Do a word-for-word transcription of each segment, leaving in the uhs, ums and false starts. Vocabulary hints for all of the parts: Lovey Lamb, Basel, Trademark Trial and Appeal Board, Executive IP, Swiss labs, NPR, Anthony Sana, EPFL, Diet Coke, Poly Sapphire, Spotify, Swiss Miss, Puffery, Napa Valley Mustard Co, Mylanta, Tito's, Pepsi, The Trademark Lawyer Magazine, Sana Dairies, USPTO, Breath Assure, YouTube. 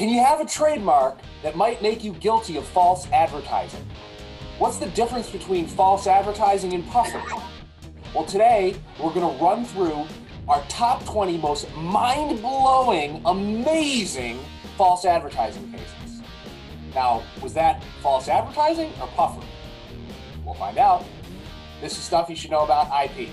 Can you have a trademark that might make you guilty of false advertising? What's the difference between false advertising and puffery? Well, today we're going to run through our top twenty most mind-blowing, amazing false advertising cases. Now, was that false advertising or puffery? We'll find out. This is stuff you should know about I P.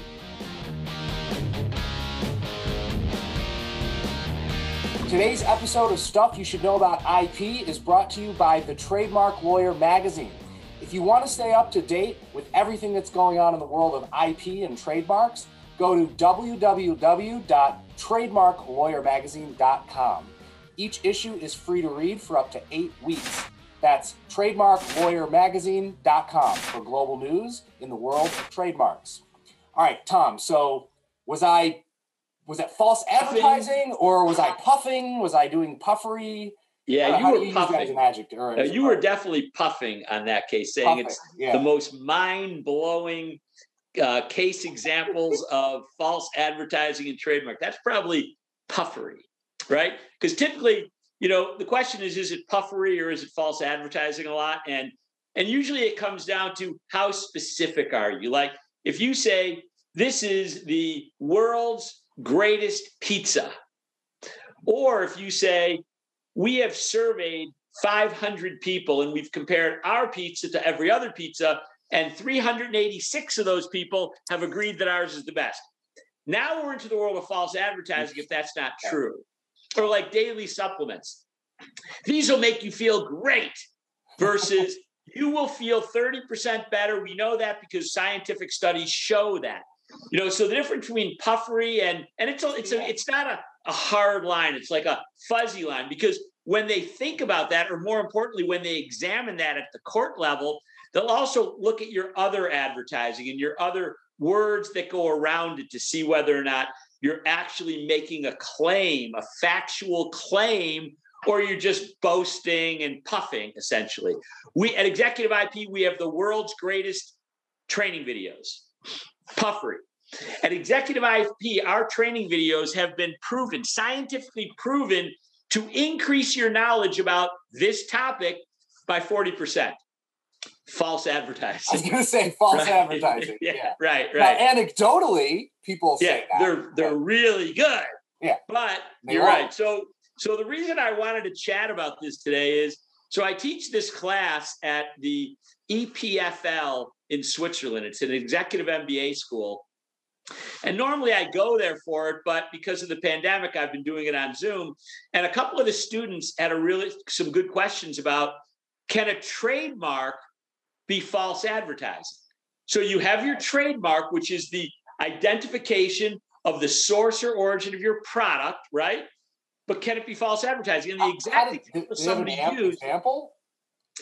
Today's episode of Stuff You Should Know About I P is brought to you by The Trademark Lawyer Magazine. If you want to stay up to date with everything that's going on in the world of I P and trademarks, go to w w w dot trademark lawyer magazine dot com. Each issue is free to read for up to eight weeks. That's trademark lawyer magazine dot com for global news in the world of trademarks. All right, Tom, so was I... Was that false advertising, or was I puffing? Was I doing puffery? Yeah, you were puffing. No, you were definitely puffing on that case, saying puffing. It's yeah. the most mind-blowing uh, case examples of false advertising and trademark. That's probably puffery, right? Because typically, you know, the question is, is it puffery or is it false advertising a lot? And, and usually it comes down to how specific are you? Like if you say, this is the world's greatest pizza. Or if you say, we have surveyed five hundred people and we've compared our pizza to every other pizza, and three hundred eighty-six of those people have agreed that ours is the best. Now we're into the world of false advertising if that's not true. Or like daily supplements. These will make you feel great versus you will feel thirty percent better. We know that because scientific studies show that. You know, so the difference between puffery and and it's a, it's a, it's not a, a hard line. It's like a fuzzy line, because when they think about that, or more importantly, when they examine that at the court level, they'll also look at your other advertising and your other words that go around it to see whether or not you're actually making a claim, a factual claim, or you're just boasting and puffing, essentially. We at Executive I P, we have the world's greatest training videos. Puffery. At Executive I P, our training videos have been proven, scientifically proven, to increase your knowledge about this topic by forty percent. False advertising. I was going to say false right? advertising. yeah, yeah, right, right. Now, anecdotally, people say yeah, that. they're they're right. really good. Yeah, but they you're are. right. So, so the reason I wanted to chat about this today is so I teach this class at the E P F L in Switzerland. It's an executive M B A school. And normally I go there for it, but because of the pandemic, I've been doing it on Zoom. And a couple of the students had a really some good questions about, can a trademark be false advertising? So you have your trademark, which is the identification of the source or origin of your product, right? But can it be false advertising? And the exact example somebody used. Example?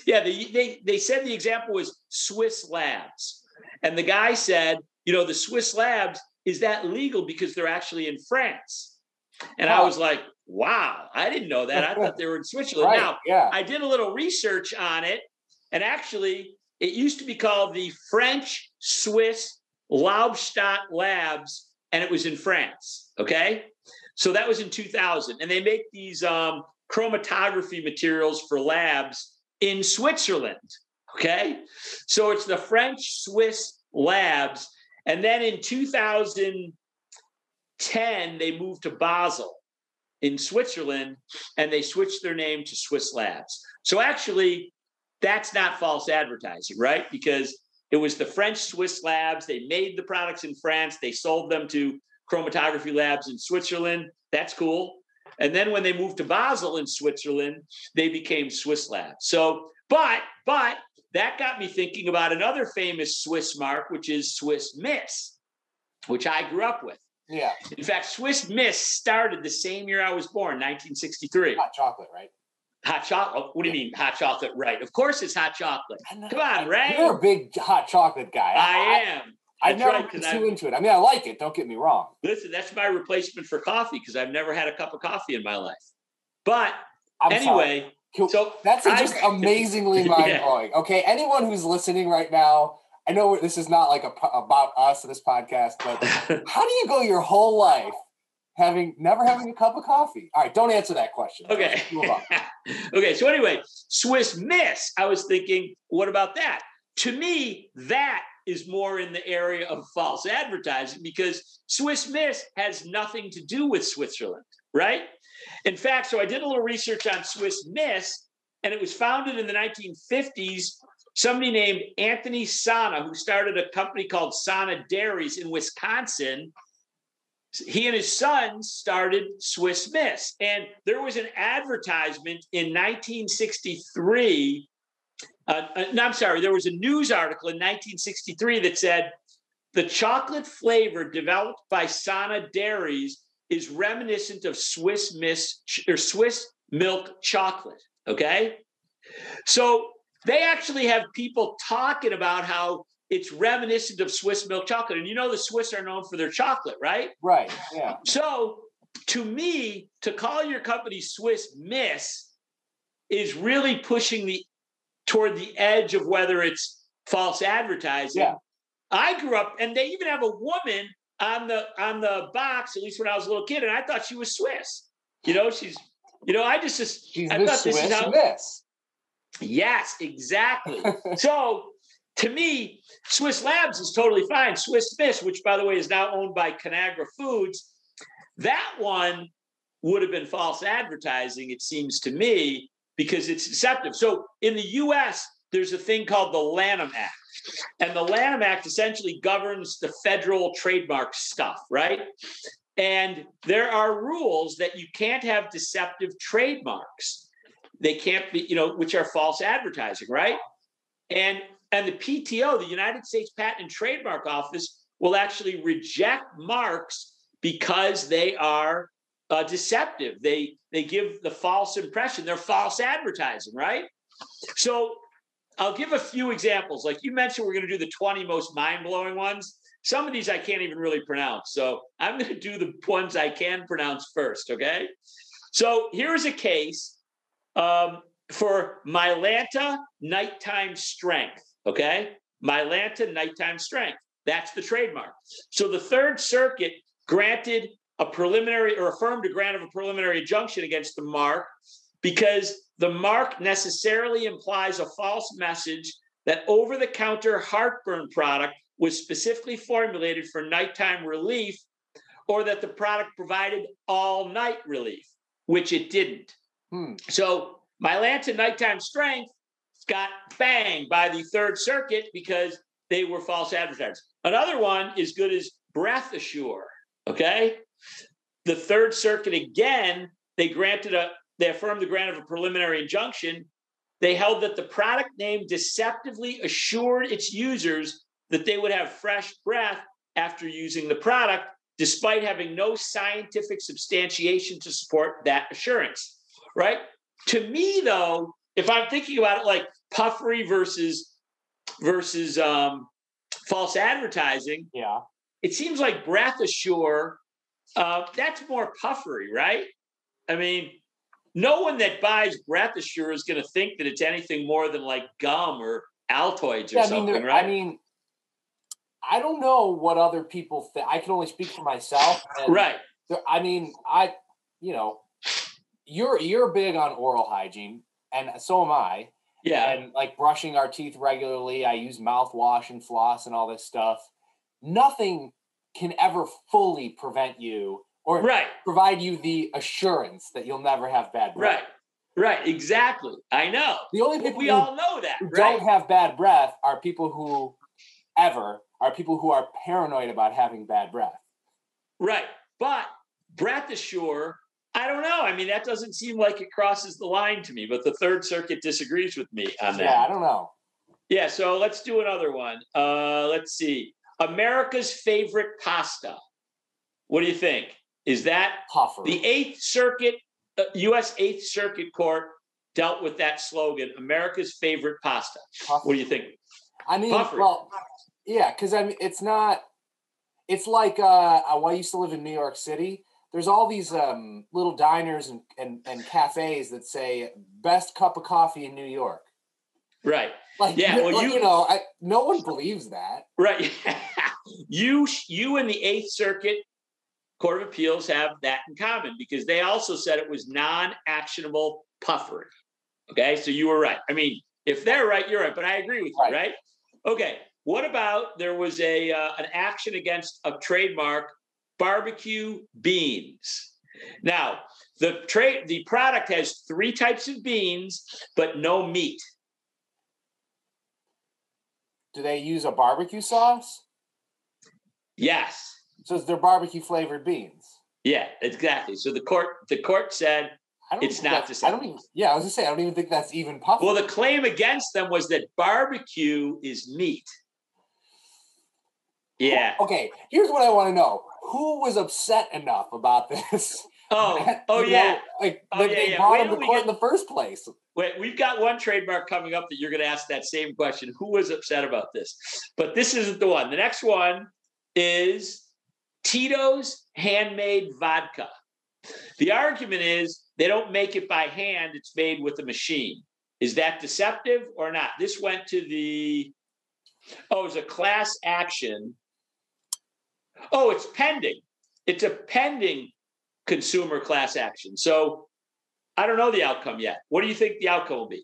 Yeah, they, they they said the example was Swiss Labs. And the guy said, you know, the Swiss Labs, is that legal because they're actually in France? And wow. I was like, wow, I didn't know that. I thought they were in Switzerland. Right, now, yeah. I did a little research on it. And actually, it used to be called the French Swiss Laubstadt Labs. And it was in France. Okay. So that was in two thousand. And they make these um, chromatography materials for labs in Switzerland, okay? So it's the French Swiss labs. And then in two thousand ten, they moved to Basel in Switzerland, and they switched their name to Swiss labs. So actually, that's not false advertising, right? Because it was the French Swiss labs. They made the products in France. They sold them to chromatography labs in Switzerland. That's cool. And then when they moved to Basel in Switzerland, they became Swiss labs. So, but, but that got me thinking about another famous Swiss mark, which is Swiss Miss, which I grew up with. Yeah. In fact, Swiss Miss started the same year I was born, nineteen sixty-three. Hot chocolate, right? Hot chocolate. What do you yeah. mean hot chocolate? Right. Of course it's hot chocolate. Come on, Ray. You're a big hot chocolate guy. I, I am. I've never been too into it. I mean, I like it. Don't get me wrong. Listen, that's my replacement for coffee because I've never had a cup of coffee in my life. But I'm anyway, sorry. so that's I, just amazingly mind blowing. Yeah. Okay, anyone who's listening right now, I know this is not like a about us, this podcast, but how do you go your whole life having never having a cup of coffee. All right, don't answer that question. Okay. Move on. Okay. So anyway, Swiss Miss. I was thinking, what about that? To me, that is more in the area of false advertising, because Swiss Miss has nothing to do with Switzerland, right? In fact, so I did a little research on Swiss Miss, and it was founded in the nineteen fifties. Somebody named Anthony Sana, who started a company called Sana Dairies in Wisconsin. He and his son started Swiss Miss. And there was an advertisement in nineteen sixty-three. Uh, no, I'm sorry. There was a news article in nineteen sixty-three that said, the chocolate flavor developed by Sana Dairies is reminiscent of Swiss Miss or Swiss milk chocolate. Okay. So they actually have people talking about how it's reminiscent of Swiss milk chocolate. And you know, the Swiss are known for their chocolate, right? Right. Yeah. So to me, to call your company Swiss Miss is really pushing the toward the edge of whether it's false advertising. Yeah. I grew up, and they even have a woman on the on the box, at least when I was a little kid, and I thought she was Swiss. You know, she's, you know, I just, just she's I thought Swiss this is how, Miss. Yes, exactly. So to me, Swiss Labs is totally fine. Swiss Miss, which by the way is now owned by Conagra Foods, that one would have been false advertising, it seems to me, because it's deceptive. So in the U S, there's a thing called the Lanham Act. And the Lanham Act essentially governs the federal trademark stuff, right? And there are rules that you can't have deceptive trademarks. They can't be, you know, which are false advertising, right? And and the P T O, the United States Patent and Trademark Office, will actually reject marks because they are Uh, deceptive. They they give the false impression. They're false advertising, right? So I'll give a few examples. Like you mentioned, we're going to do the twenty most mind-blowing ones. Some of these I can't even really pronounce. So I'm going to do the ones I can pronounce first, okay? So here's a case um, for Mylanta Nighttime Strength, okay? Mylanta Nighttime Strength. That's the trademark. So the Third Circuit granted a preliminary or affirmed a grant of a preliminary injunction against the mark because the mark necessarily implies a false message that over-the-counter heartburn product was specifically formulated for nighttime relief, or that the product provided all-night relief, which it didn't. Hmm. So Mylanta Nighttime Strength got banged by the Third Circuit because they were false advertisers. Another one is good as Breath Assure, okay? The Third Circuit, again, they granted a, they affirmed the grant of a preliminary injunction. They held that the product name deceptively assured its users that they would have fresh breath after using the product, despite having no scientific substantiation to support that assurance, right? To me, though, if I'm thinking about it like puffery versus, versus um, false advertising, yeah, it seems like Breath Assure, Uh, that's more puffery, right? I mean, no one that buys Breath Assure is going to think that it's anything more than like gum or Altoids or yeah, I mean, something, right? I mean, I don't know what other people think. I can only speak for myself. Right. I mean, I, you know, you're you're big on oral hygiene, and so am I. Yeah. And like brushing our teeth regularly. I use mouthwash and floss and all this stuff. Nothing can ever fully prevent you or right. provide you the assurance that you'll never have bad breath. Right, right, exactly. I know. The only people we all know that who right? don't have bad breath are people who ever are people who are paranoid about having bad breath. Right, but Breath Assure, I don't know. I mean, that doesn't seem like it crosses the line to me, but the Third Circuit disagrees with me on that. Yeah, I don't know. Yeah, so let's do another one. Uh, let's see. America's favorite pasta. What do you think? Is that puffery? The Eighth Circuit, uh, U S Eighth Circuit Court dealt with that slogan, America's favorite pasta. Puffery. What do you think? I mean, puffery. Well, yeah, because I mean, it's not, it's like, uh, well, I used to live in New York City. There's all these um, little diners and, and, and cafes that say, best cup of coffee in New York. Right. Like, yeah, well, like, you, you know, I, no one believes that. Right. you, you and the Eighth Circuit Court of Appeals have that in common because they also said it was non-actionable puffery. Okay, so you were right. I mean, if they're right, you're right, but I agree with you, right? right? Okay, what about there was a uh, an action against a trademark, barbecue beans. Now, the trade the product has three types of beans, but no meat. Do they use a barbecue sauce? Yes. So they're barbecue flavored beans. Yeah, exactly. So the court the court said I don't it's not the same. I don't even, yeah, I was gonna say I don't even think that's even possible. Well, the claim against them was that barbecue is meat. Yeah. Oh, okay. Here's what I want to know: who was upset enough about this? Oh, oh you know, yeah. Like oh, they yeah, brought yeah. them to court get, in the first place. Wait, we've got one trademark coming up that you're going to ask that same question: who was upset about this? But this isn't the one. The next one is Tito's handmade vodka. The argument is they don't make it by hand; it's made with a machine. Is that deceptive or not? This went to the. Oh, it was a class action. Oh, it's pending. It's a pending consumer class action. So I don't know the outcome yet. What do you think the outcome will be?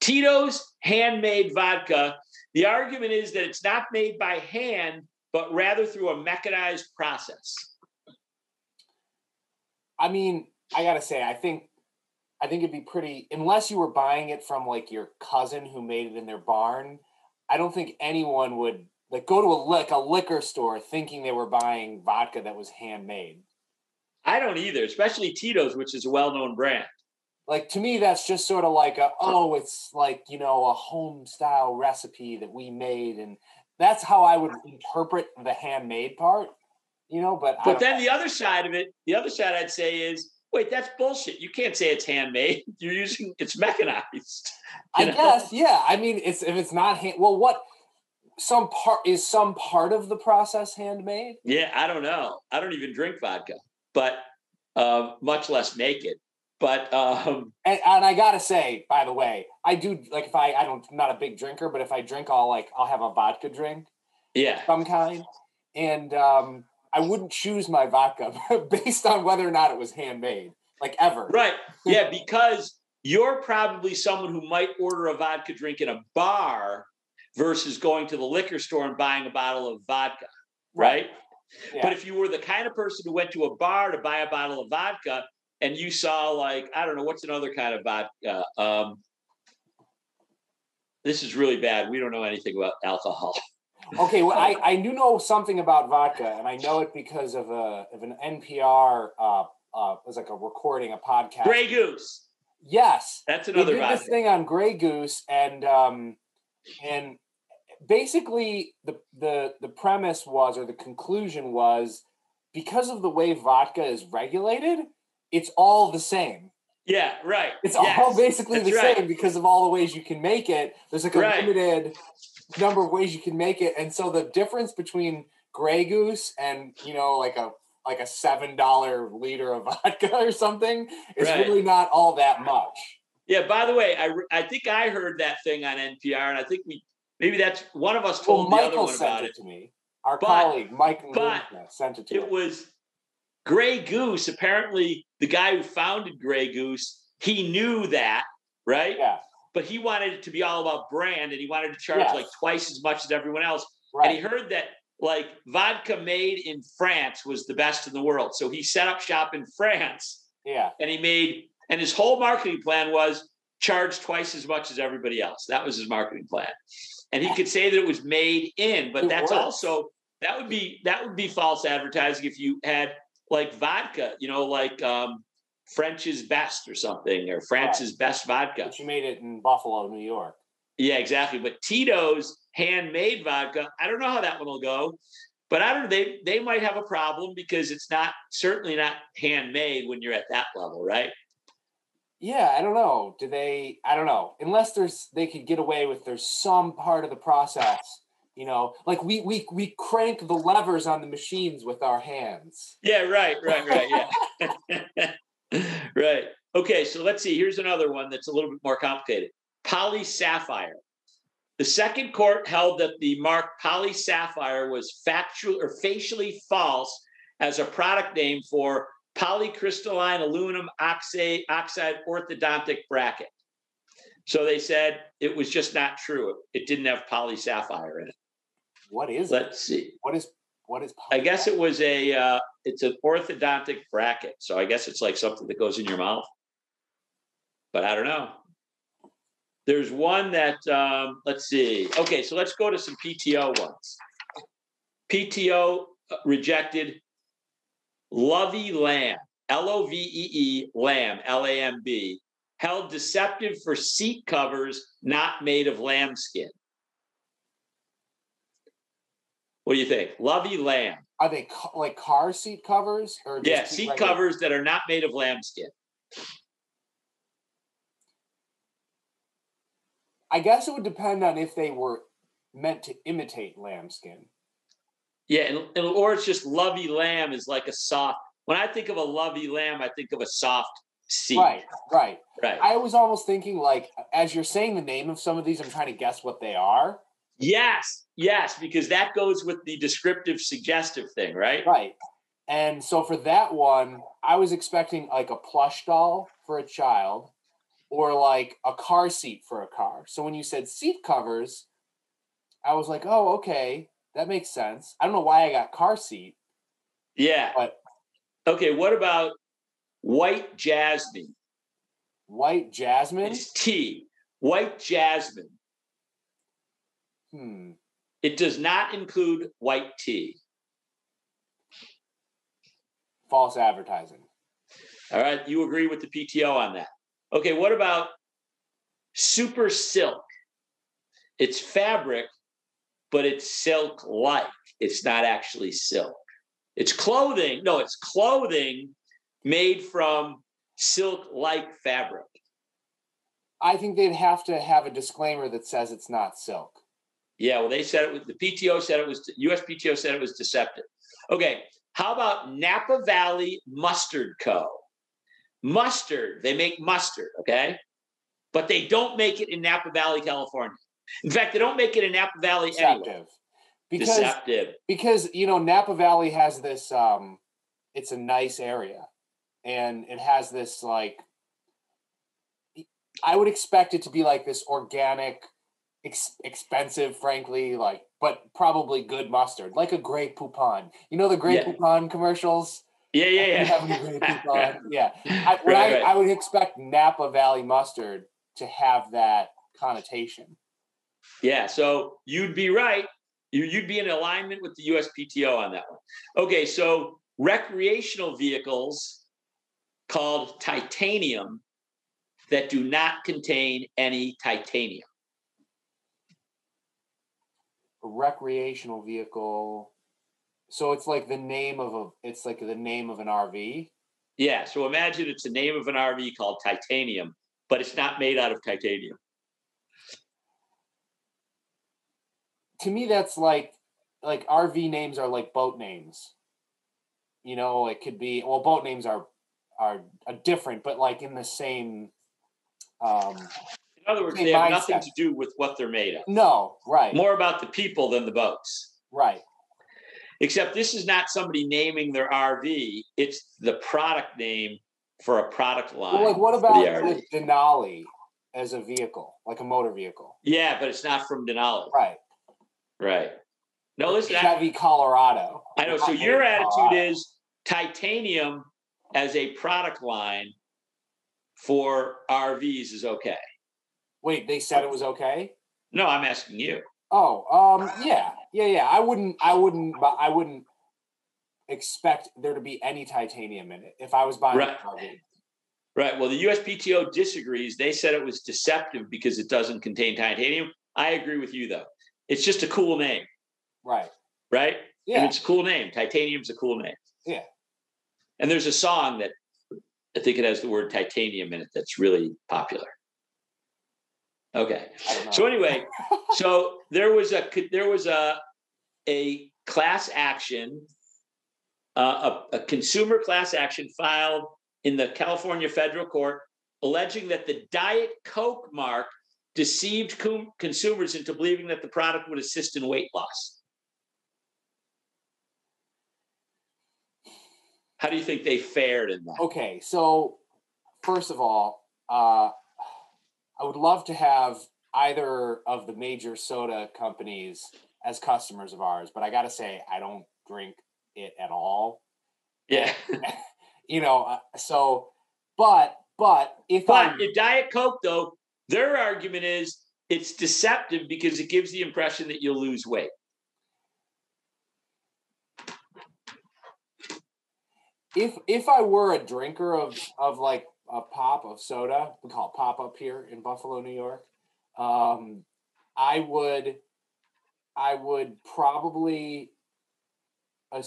Tito's handmade vodka. The argument is that it's not made by hand, but rather through a mechanized process. I mean, I got to say, I think I think it'd be pretty, unless you were buying it from like your cousin who made it in their barn, I don't think anyone would like go to a lick a liquor store thinking they were buying vodka that was handmade. I don't either, especially Tito's, which is a well-known brand. Like to me, that's just sort of like a oh, it's like you know a home style recipe that we made, and that's how I would interpret the handmade part, you know. But but I then the other side of it, the other side I'd say is. Wait, that's bullshit. You can't say it's handmade. You're using, it's mechanized. I know? guess, yeah. I mean, it's if it's not, hand, well, what, some part, is some part of the process handmade? Yeah, I don't know. I don't even drink vodka, but uh, much less make it. But, um, and, and I gotta say, by the way, I do, like if I, I don't, I'm not a big drinker, but if I drink, I'll like, I'll have a vodka drink. Yeah. Of some kind. And, um, I wouldn't choose my vodka based on whether or not it was handmade, like ever. Right. Yeah, because you're probably someone who might order a vodka drink in a bar versus going to the liquor store and buying a bottle of vodka, right? right? Yeah. But if you were the kind of person who went to a bar to buy a bottle of vodka and you saw like, I don't know, what's another kind of vodka? Um, this is really bad. We don't know anything about alcohol. Okay, well, I, I do know something about vodka, and I know it because of a of an N P R uh, uh, it was like a recording, a podcast. Grey Goose. Yes, that's another. They did vodka. This thing on Grey Goose, and um, and basically the the the premise was, or the conclusion was, because of the way vodka is regulated, it's all the same. Yeah, right. It's yes. all basically that's the right. same because of all the ways you can make it. There's like a right. limited number of ways you can make it, and so the difference between Grey Goose and you know like a like a seven dollar liter of vodka or something is right. really not all that much. Yeah. By the way, I I think I heard that thing on N P R, and I think we maybe that's one of us told well, the other one about it. Michael sent it to me. Our but, colleague Mike sent it to me. It us. was Grey Goose. Apparently, the guy who founded Grey Goose, he knew that, right? Yeah. But he wanted it to be all about brand, and he wanted to charge yes. like twice as much as everyone else. Right. And he heard that like vodka made in France was the best in the world. So he set up shop in France. Yeah. And he made, and his whole marketing plan was charge twice as much as everybody else. That was his marketing plan. And he could say that it was made in, but it that's works. also, that would be, that would be false advertising if you had like vodka, you know, like, um, French's best or something, or France's right. best vodka. But you made it in Buffalo, New York. Yeah, exactly. But Tito's handmade vodka, I don't know how that one will go, but I don't know. They, they might have a problem because it's not certainly not handmade when you're at that level, right? Yeah, I don't know. Do they, I don't know. Unless there's, they could get away with there's some part of the process, you know, like we, we, we crank the levers on the machines with our hands. Yeah, right, right, right. Yeah. Right. Okay. So let's see. Here's another one that's a little bit more complicated. Poly Sapphire. The second court held that the mark Poly Sapphire was factual or facially false as a product name for polycrystalline aluminum oxide, oxide orthodontic bracket. So they said it was just not true. It didn't have poly sapphire in it. What is it? Let's see. What is what is poly? I guess it was a uh, it's an orthodontic bracket. So I guess it's like something that goes in your mouth. But I don't know. There's one that um, let's see. Okay, so let's go to some P T O ones. P T O rejected Lovey Lamb, L O V E E Lamb, L A M B, held deceptive for seat covers not made of lambskin. What do you think? Lovey Lamb. Are they ca- like car seat covers? Or just yeah, seat regular- covers that are not made of lambskin. I guess it would depend on if they were meant to imitate lambskin. Yeah, and, and or it's just Lovey Lamb is like a soft. When I think of a Lovey Lamb, I think of a soft seat. Right, right, right. I was almost thinking like, as you're saying the name of some of these, I'm trying to guess what they are. Yes, yes, because that goes with the descriptive suggestive thing, right? Right. And so for that one, I was expecting like a plush doll for a child or like a car seat for a car. So when you said seat covers, I was like, oh, okay. That makes sense. I don't know why I got car seat. Yeah. But okay, what about white jasmine? White jasmine? It's tea. White jasmine. Hmm. It does not include white tea. False advertising. All right, you agree with the P T O on that. Okay, what about super silk? It's fabric, but it's silk-like. It's not actually silk. It's clothing. No, it's clothing made from silk-like fabric. I think they'd have to have a disclaimer that says it's not silk. Yeah, well, they said it was, the P T O said it was, U S P T O said it was deceptive. Okay, how about Napa Valley Mustard Co? Mustard, they make mustard, okay? But they don't make it in Napa Valley, California. In fact, they don't make it in Napa Valley Deceptive. anyway. Because, Deceptive. Because, you know, Napa Valley has this, um, it's a nice area. And it has this, like, I would expect it to be like this organic, ex- expensive, frankly, like, but probably good mustard. Like a Grey Poupon. You know the Grey yeah. Poupon commercials? Yeah, yeah, yeah. Having a Grey Poupon. yeah. I, right, I, right. I would expect Napa Valley mustard to have that connotation. Yeah, so you'd be right. You, you'd be in alignment with the U S P T O on that one. Okay, so recreational vehicles called titanium that do not contain any titanium. A recreational vehicle. So it's like the name of a. It's like the name of an R V. Yeah. So imagine it's the name of an R V called titanium, but it's not made out of titanium. To me, that's like, like R V names are like boat names, you know, it could be, well, boat names are, are, are different, but like in the same, um, in other words, they have mindset. Nothing to do with what they're made of. No, right. More about the people than the boats. Right. Except this is not somebody naming their R V. It's the product name for a product line. Well, like what about the the Denali as a vehicle, like a motor vehicle? Yeah, but it's not from Denali. Right. Right. No, listen. Chevy, I, Colorado. I know. So your attitude Colorado. is titanium as a product line for R Vs is okay. Wait, they said it was okay? No, I'm asking you. Oh, um, yeah, yeah, yeah. I wouldn't, I wouldn't, I wouldn't expect there to be any titanium in it if I was buying right. an R V. Right. Well, the U S P T O disagrees. They said it was deceptive because it doesn't contain titanium. I agree with you, though. It's just a cool name. Right. Right? Yeah. And it's a cool name. Titanium's a cool name. Yeah. And there's a song that I think it has the word titanium in it that's really popular. Okay. So anyway, so there was a there was a a class action, uh, a, a consumer class action filed in the California federal court alleging that the Diet Coke mark deceived com- consumers into believing that the product would assist in weight loss. How do you think they fared in that? Okay, so first of all, uh, I would love to have either of the major soda companies as customers of ours, but I got to say, I don't drink it at all. Yeah. You know, so, but, but if But I'm, if Diet Coke, though, their argument is it's deceptive because it gives the impression that you'll lose weight. If if I were a drinker of, of like a pop of soda, we call it pop up here in Buffalo, New York, um, I would, I would probably, uh,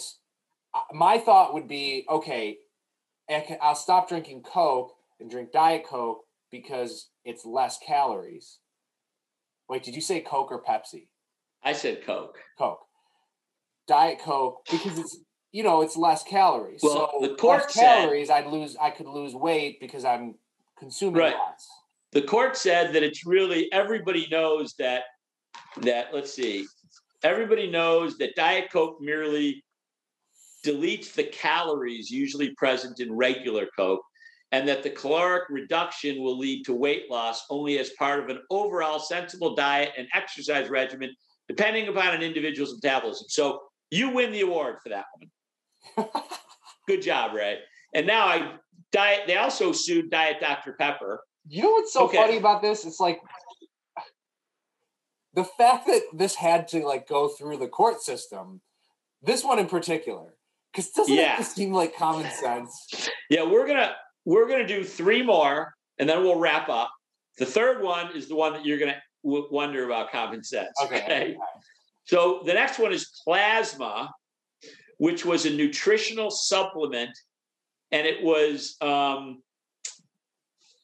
my thought would be, okay, I'll stop drinking Coke and drink Diet Coke because it's less calories. Wait, did you say Coke or Pepsi? I said Coke. Coke. Diet Coke, because it's, you know, it's less calories. Well, so the court said calories, I'd lose, I could lose weight because I'm consuming right. lots. The court said that it's really, everybody knows that, that, let's see, everybody knows that Diet Coke merely deletes the calories usually present in regular Coke, and that the caloric reduction will lead to weight loss only as part of an overall sensible diet and exercise regimen, depending upon an individual's metabolism. So you win the award for that one. Good job, Ray. And now I diet. They also sued Diet Doctor Pepper. You know what's so okay. funny about this? It's like the fact that this had to like go through the court system. This one in particular, because doesn't yeah. it seem like common sense? Yeah, we're gonna we're gonna do three more, and then we'll wrap up. The third one is the one that you're gonna w- wonder about common sense. Okay. okay? So the next one is plasma, which was a nutritional supplement, and it was um,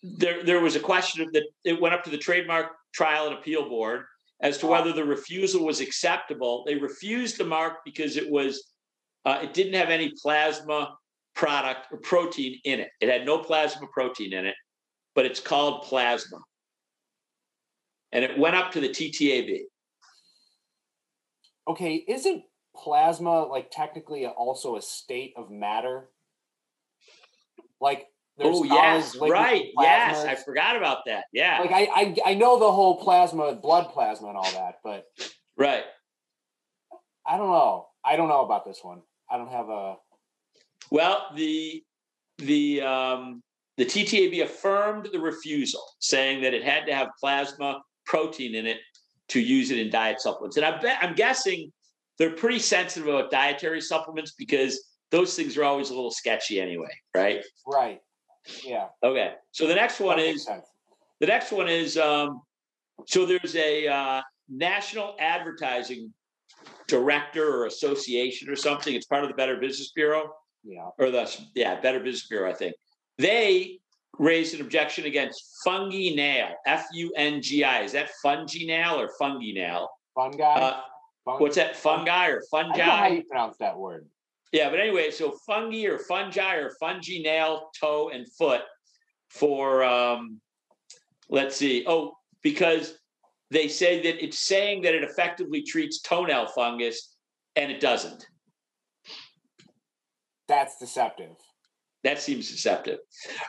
there. There was a question of that. It went up to the Trademark Trial and Appeal Board as to whether the refusal was acceptable. They refused the mark because it was uh, it didn't have any plasma product or protein in it. It had no plasma protein in it, but it's called plasma, and it went up to the T T A B. Okay, isn't plasma like technically also a state of matter? Like, there's oh yes, right, yes, I forgot about that. Yeah, like I, I, I know the whole plasma, blood plasma, and all that, but right, I don't know. I don't know about this one. I don't have a. Well, the the um, the T T A B affirmed the refusal, saying that it had to have plasma protein in it to use it in diet supplements. And I bet, I'm guessing they're pretty sensitive about dietary supplements because those things are always a little sketchy anyway, right? Right. Yeah. Okay. So the next one that is, the next one is, um, so there's a uh, national advertising director or association or something. It's part of the Better Business Bureau. Yeah. Or the, yeah, Better Business Bureau, I think. They raised an objection against Fungi Nail, F U N G I. Is that Fungi Nail or Fungi Nail? Fungi? Uh, fungi. What's that, fungi or fungi? I don't know how you pronounce that word. Yeah, but anyway, so fungi or fungi or fungi nail, toe, and foot for, um, let's see. Oh, because they say that it's saying that it effectively treats toenail fungus, and it doesn't. That's deceptive. That seems deceptive.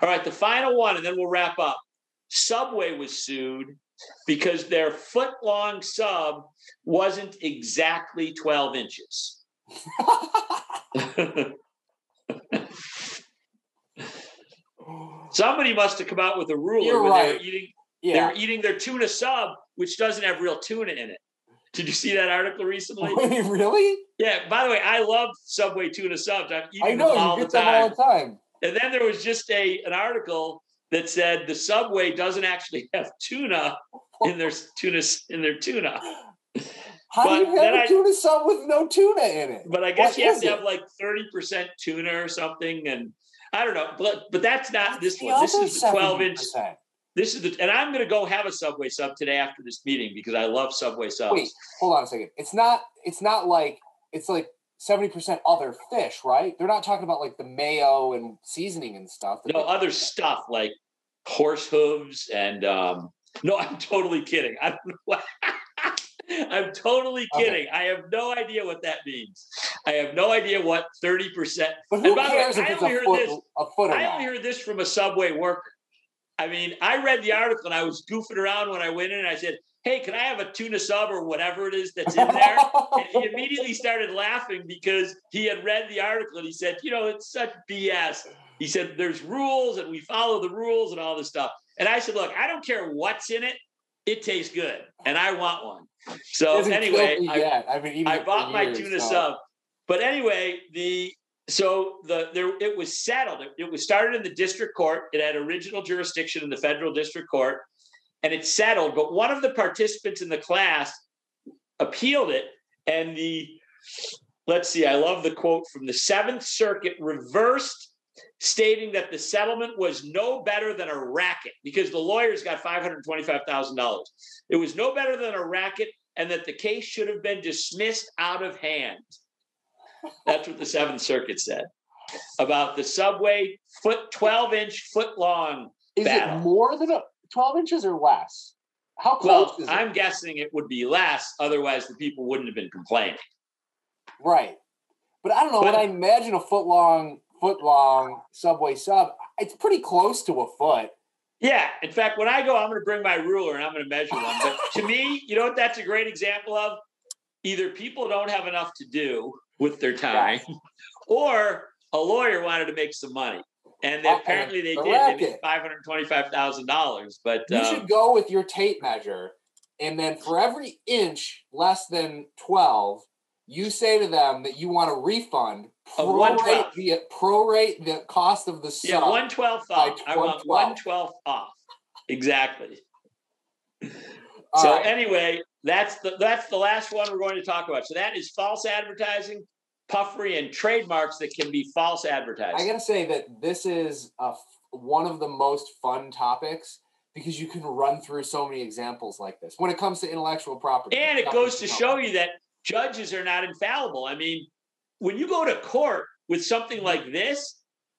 All right, the final one, and then we'll wrap up. Subway was sued because their foot-long sub wasn't exactly twelve inches. Somebody must have come out with a ruler. You're when right. they were eating, yeah. they were eating their tuna sub, which doesn't have real tuna in it. Did you see that article recently? Wait, really? Yeah. By the way, I love Subway tuna subs. I've eaten I know, them all you get the time. Them all the time. And then there was just a an article that said the Subway doesn't actually have tuna in their tuna in their tuna. How but do you have a I, tuna sub with no tuna in it? But I guess what you have to it? have like thirty percent tuna or something, and I don't know. But but that's not that's this one. This is the twelve inch. This is the, and I'm going to go have a Subway sub today after this meeting because I love Subway subs. Wait, hold on a second. It's not, it's not like, it's like seventy percent other fish, right? They're not talking about like the mayo and seasoning and stuff. No, other stuff like horse hooves and, um, no, I'm totally kidding. I don't know. I'm totally kidding. Okay. I have no idea what that means. I have no idea what thirty percent. But who and by cares the way, if I it's only a heard foot, this, a foot I only heard this from a Subway worker. I mean, I read the article and I was goofing around when I went in and I said, hey, can I have a tuna sub or whatever it is that's in there? And he immediately started laughing because he had read the article and he said, you know, it's such B S. He said, there's rules and we follow the rules and all this stuff. And I said, look, I don't care what's in it. It tastes good. And I want one. So anyway, I, I, mean, I bought my tuna so. sub. But anyway, the so the there it was settled. It, it was started in the district court. It had original jurisdiction in the federal district court. And it settled, but one of the participants in the class appealed it. And the, let's see, I love the quote from the Seventh Circuit reversed, stating that the settlement was no better than a racket because the lawyers got five hundred twenty-five thousand dollars. It was no better than a racket and that the case should have been dismissed out of hand. That's what the Seventh Circuit said about the Subway foot twelve inch foot long Is battle. It more than a twelve inches or less? How close well, is it? I'm guessing it would be less. Otherwise, the people wouldn't have been complaining. Right. But I don't know. But, when I imagine a foot long, foot long Subway sub, it's pretty close to a foot. Yeah. In fact, when I go, I'm going to bring my ruler and I'm going to measure one. But to me, you know what that's a great example of? Either people don't have enough to do with their time yeah. or a lawyer wanted to make some money. And they, apparently they the did. Racket. They made five hundred twenty-five thousand dollars. But you um, should go with your tape measure. And then for every inch less than twelve, you say to them that you want a refund. Prorate the, prorate the cost of the sub. Yeah, one twelfth off. I want one twelfth off. Exactly. So right. anyway, that's the, that's the last one we're going to talk about. So that is false advertising, puffery, and trademarks that can be false advertising. I gotta say that this is a f- one of the most fun topics because you can run through so many examples like this when it comes to intellectual property. And it goes to show you that judges are not infallible. I mean, when you go to court with something like this,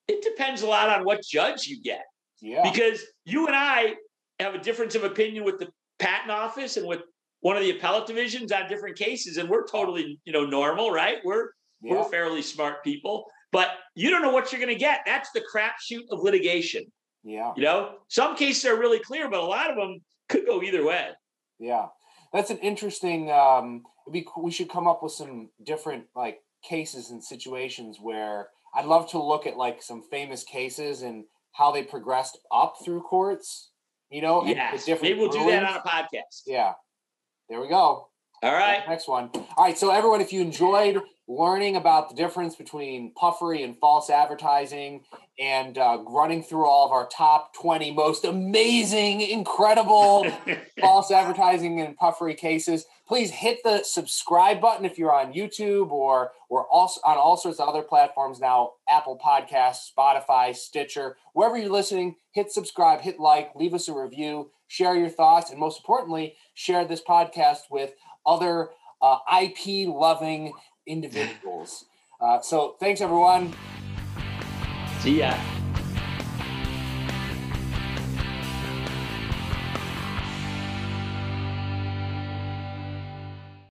it depends a lot on what judge you get. Yeah. Because you and I have a difference of opinion with the patent office and with one of the appellate divisions on different cases, and we're totally, you know, normal, right? We're We're yeah. fairly smart people, but you don't know what you're going to get. That's the crapshoot of litigation. Yeah. You know, some cases are really clear, but a lot of them could go either way. Yeah. That's an interesting, um, it'd be cool. We should come up with some different like cases and situations where I'd love to look at like some famous cases and how they progressed up through courts, you know, yeah. Maybe we'll rulings. do that on a podcast. Yeah. There we go. All right. Next one. All right. So everyone, if you enjoyed learning about the difference between puffery and false advertising and uh, running through all of our top twenty most amazing, incredible false advertising and puffery cases, please hit the subscribe button if you're on YouTube, or we're also on all sorts of other platforms now, Apple Podcasts, Spotify, Stitcher, wherever you're listening, hit subscribe, hit like, leave us a review, share your thoughts, and most importantly, share this podcast with other uh, I P-loving individuals. Uh, so thanks, everyone. See ya.